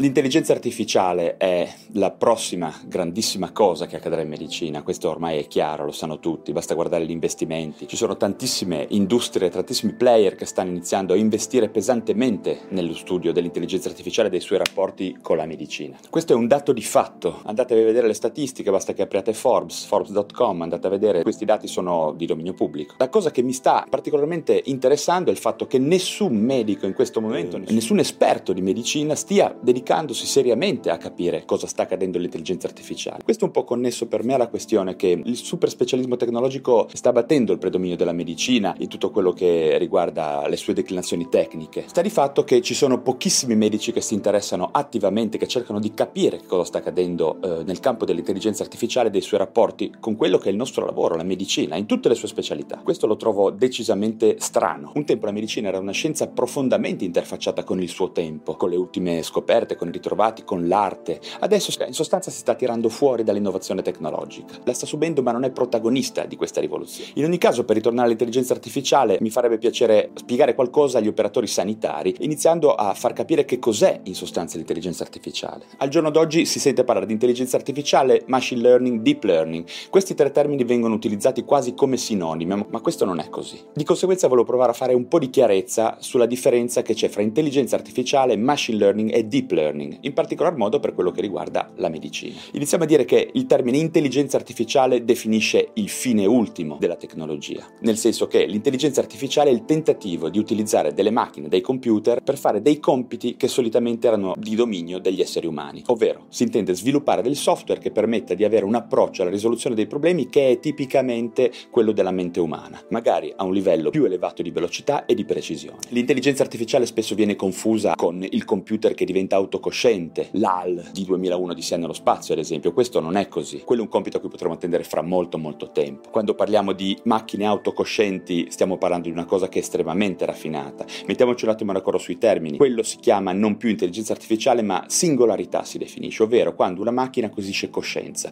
L'intelligenza artificiale è la prossima grandissima cosa che accadrà in medicina, questo ormai è chiaro, lo sanno tutti, basta guardare gli investimenti. Ci sono tantissime industrie, tantissimi player che stanno iniziando a investire pesantemente nello studio dell'intelligenza artificiale e dei suoi rapporti con la medicina. Questo è un dato di fatto, andate a vedere le statistiche, basta che apriate Forbes.com, andate a vedere, questi dati sono di dominio pubblico. La cosa che mi sta particolarmente interessando è il fatto che nessun medico in questo momento, nessun esperto di medicina stia dedicandosi seriamente a capire cosa sta accadendo all'intelligenza artificiale. Questo è un po' connesso per me alla questione che il super specialismo tecnologico sta battendo il predominio della medicina in tutto quello che riguarda le sue declinazioni tecniche. Sta di fatto che ci sono pochissimi medici che si interessano attivamente, che cercano di capire cosa sta accadendo nel campo dell'intelligenza artificiale e dei suoi rapporti con quello che è il nostro lavoro, la medicina, in tutte le sue specialità. Questo lo trovo decisamente strano. Un tempo la medicina era una scienza profondamente interfacciata con il suo tempo, con le ultime scoperte, con i ritrovati, con l'arte. Adesso in sostanza si sta tirando fuori dall'innovazione tecnologica. La sta subendo ma non è protagonista di questa rivoluzione. In ogni caso, per ritornare all'intelligenza artificiale, mi farebbe piacere spiegare qualcosa agli operatori sanitari, iniziando a far capire che cos'è in sostanza l'intelligenza artificiale. Al giorno d'oggi si sente parlare di intelligenza artificiale, machine learning, deep learning. Questi tre termini vengono utilizzati quasi come sinonimi, ma questo non è così. Di conseguenza volevo provare a fare un po' di chiarezza sulla differenza che c'è fra intelligenza artificiale, machine learning e deep learning, in particolar modo per quello che riguarda la medicina. Iniziamo a dire che il termine intelligenza artificiale definisce il fine ultimo della tecnologia, nel senso che l'intelligenza artificiale è il tentativo di utilizzare delle macchine, dei computer, per fare dei compiti che solitamente erano di dominio degli esseri umani, ovvero si intende sviluppare del software che permetta di avere un approccio alla risoluzione dei problemi che è tipicamente quello della mente umana, magari a un livello più elevato di velocità e di precisione. L'intelligenza artificiale spesso viene confusa con il computer che diventa autocosciente, l'HAL di 2001 di Sei nello spazio ad esempio. Questo non è così, quello è un compito a cui potremo attendere fra molto tempo. Quando parliamo di macchine autocoscienti stiamo parlando di una cosa che è estremamente raffinata. Mettiamoci un attimo d'accordo sui termini, quello si chiama non più intelligenza artificiale ma singolarità si definisce, ovvero quando una macchina acquisisce coscienza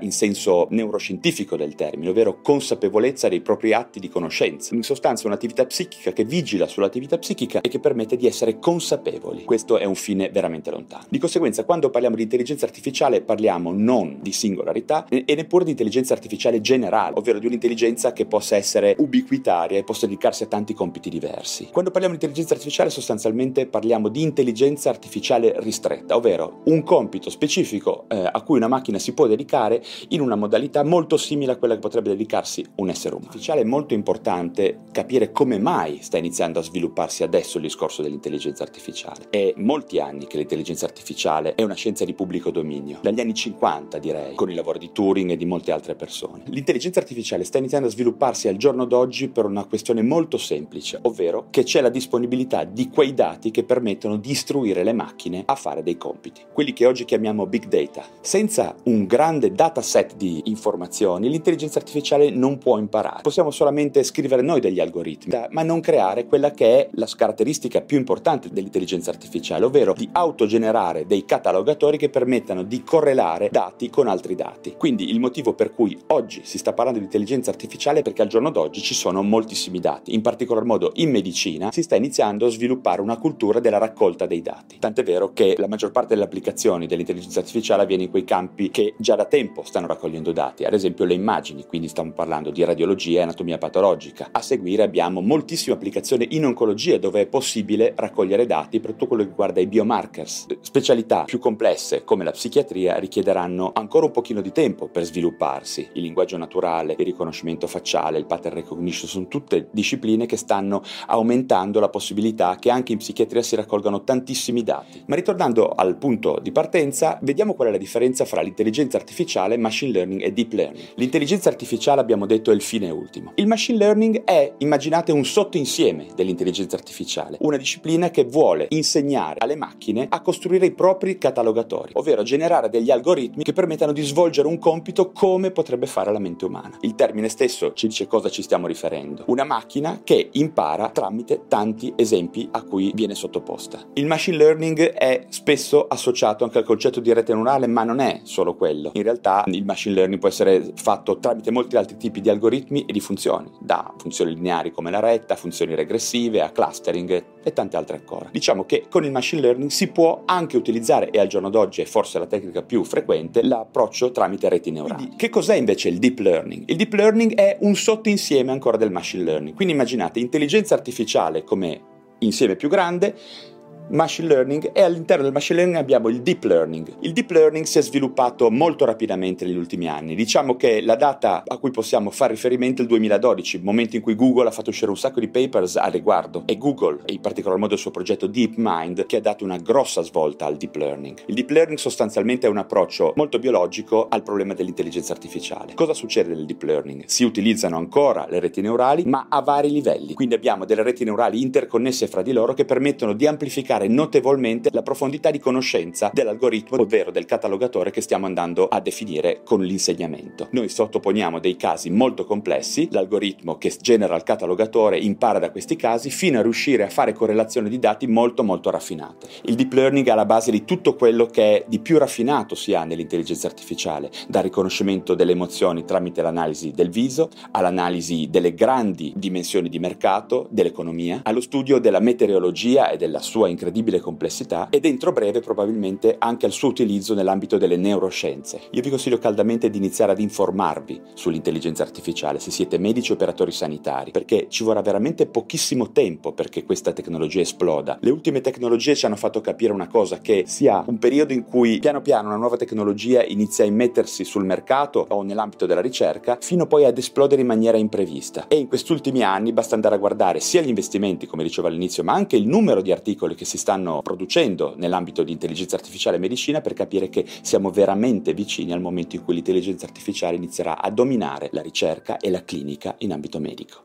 in senso neuroscientifico del termine, ovvero consapevolezza dei propri atti di conoscenza, in sostanza un'attività psichica che vigila sull'attività psichica e che permette di essere consapevoli. Questo è un fine veramente lontano. Di conseguenza, quando parliamo di intelligenza artificiale parliamo non di singolarità e neppure di intelligenza artificiale generale, ovvero di un'intelligenza che possa essere ubiquitaria e possa dedicarsi a tanti compiti diversi. Quando parliamo di intelligenza artificiale sostanzialmente parliamo di intelligenza artificiale ristretta, ovvero un compito specifico a cui una macchina si può dedicare in una modalità molto simile a quella che potrebbe dedicarsi un essere umano. È molto importante capire come mai sta iniziando a svilupparsi adesso il discorso dell'intelligenza artificiale. È molti anni che l'intelligenza artificiale è una scienza di pubblico dominio, dagli anni 50 direi, con il lavoro di Turing e di molte altre persone. L'intelligenza artificiale sta iniziando a svilupparsi al giorno d'oggi per una questione molto semplice, ovvero che c'è la disponibilità di quei dati che permettono di istruire le macchine a fare dei compiti, quelli che oggi chiamiamo big data. Senza un grande dataset di informazioni l'intelligenza artificiale non può imparare, possiamo solamente scrivere noi degli algoritmi, ma non creare quella che è la caratteristica più importante dell'intelligenza artificiale, ovvero di autogenerare dei catalogatori che permettano di correlare dati con altri dati. Quindi il motivo per cui oggi si sta parlando di intelligenza artificiale è perché al giorno d'oggi ci sono moltissimi dati, in particolar modo in medicina si sta iniziando a sviluppare una cultura della raccolta dei dati, tant'è vero che la maggior parte delle applicazioni dell'intelligenza artificiale avviene in quei campi che già da tempo stanno raccogliendo dati, ad esempio le immagini, quindi stiamo parlando di radiologia e anatomia patologica. A seguire abbiamo moltissime applicazioni in oncologia dove è possibile raccogliere dati per tutto quello che riguarda i biomarker hackers. Specialità più complesse come la psichiatria richiederanno ancora un pochino di tempo per svilupparsi. Il linguaggio naturale, il riconoscimento facciale, il pattern recognition sono tutte discipline che stanno aumentando la possibilità che anche in psichiatria si raccolgano tantissimi dati. Ma ritornando al punto di partenza, vediamo qual è la differenza fra l'intelligenza artificiale, machine learning e deep learning. L'intelligenza artificiale, abbiamo detto, è il fine ultimo. Il machine learning è, immaginate, un sottoinsieme dell'intelligenza artificiale, una disciplina che vuole insegnare alle macchine a costruire i propri catalogatori, ovvero a generare degli algoritmi che permettano di svolgere un compito come potrebbe fare la mente umana. Il termine stesso ci dice cosa ci stiamo riferendo: una macchina che impara tramite tanti esempi a cui viene sottoposta. Il machine learning è spesso associato anche al concetto di rete neurale, ma non è solo quello. In realtà il machine learning può essere fatto tramite molti altri tipi di algoritmi e di funzioni, da funzioni lineari come la retta, a funzioni regressive, a clustering e tante altre ancora. Diciamo che con il machine learning si può anche utilizzare, e al giorno d'oggi è forse la tecnica più frequente, l'approccio tramite reti neurali. Quindi, che cos'è invece il deep learning? Il deep learning è un sottoinsieme ancora del machine learning. Quindi immaginate intelligenza artificiale come insieme più grande, machine learning, e all'interno del machine learning abbiamo il deep learning. Il deep learning si è sviluppato molto rapidamente negli ultimi anni. Diciamo che la data a cui possiamo fare riferimento è il 2012, momento in cui Google ha fatto uscire un sacco di papers al riguardo, e Google, in particolar modo il suo progetto DeepMind, che ha dato una grossa svolta al deep learning. Il deep learning sostanzialmente è un approccio molto biologico al problema dell'intelligenza artificiale. Cosa succede nel deep learning? Si utilizzano ancora le reti neurali, ma a vari livelli. Quindi abbiamo delle reti neurali interconnesse fra di loro che permettono di amplificare notevolmente la profondità di conoscenza dell'algoritmo, ovvero del catalogatore che stiamo andando a definire con l'insegnamento. Noi sottoponiamo dei casi molto complessi, l'algoritmo che genera il catalogatore impara da questi casi fino a riuscire a fare correlazione di dati molto molto raffinate. Il deep learning è alla base di tutto quello che di più raffinato si ha nell'intelligenza artificiale, dal riconoscimento delle emozioni tramite l'analisi del viso, all'analisi delle grandi dimensioni di mercato, dell'economia, allo studio della meteorologia e della sua incredibile complessità, e dentro breve probabilmente anche al suo utilizzo nell'ambito delle neuroscienze. Io vi consiglio caldamente di iniziare ad informarvi sull'intelligenza artificiale se siete medici o operatori sanitari, perché ci vorrà veramente pochissimo tempo perché questa tecnologia esploda. Le ultime tecnologie ci hanno fatto capire una cosa, che si ha un periodo in cui piano piano una nuova tecnologia inizia a immettersi sul mercato o nell'ambito della ricerca, fino poi ad esplodere in maniera imprevista. E in questi ultimi anni basta andare a guardare sia gli investimenti, come dicevo all'inizio, ma anche il numero di articoli che si stanno producendo nell'ambito di intelligenza artificiale e medicina, per capire che siamo veramente vicini al momento in cui l'intelligenza artificiale inizierà a dominare la ricerca e la clinica in ambito medico.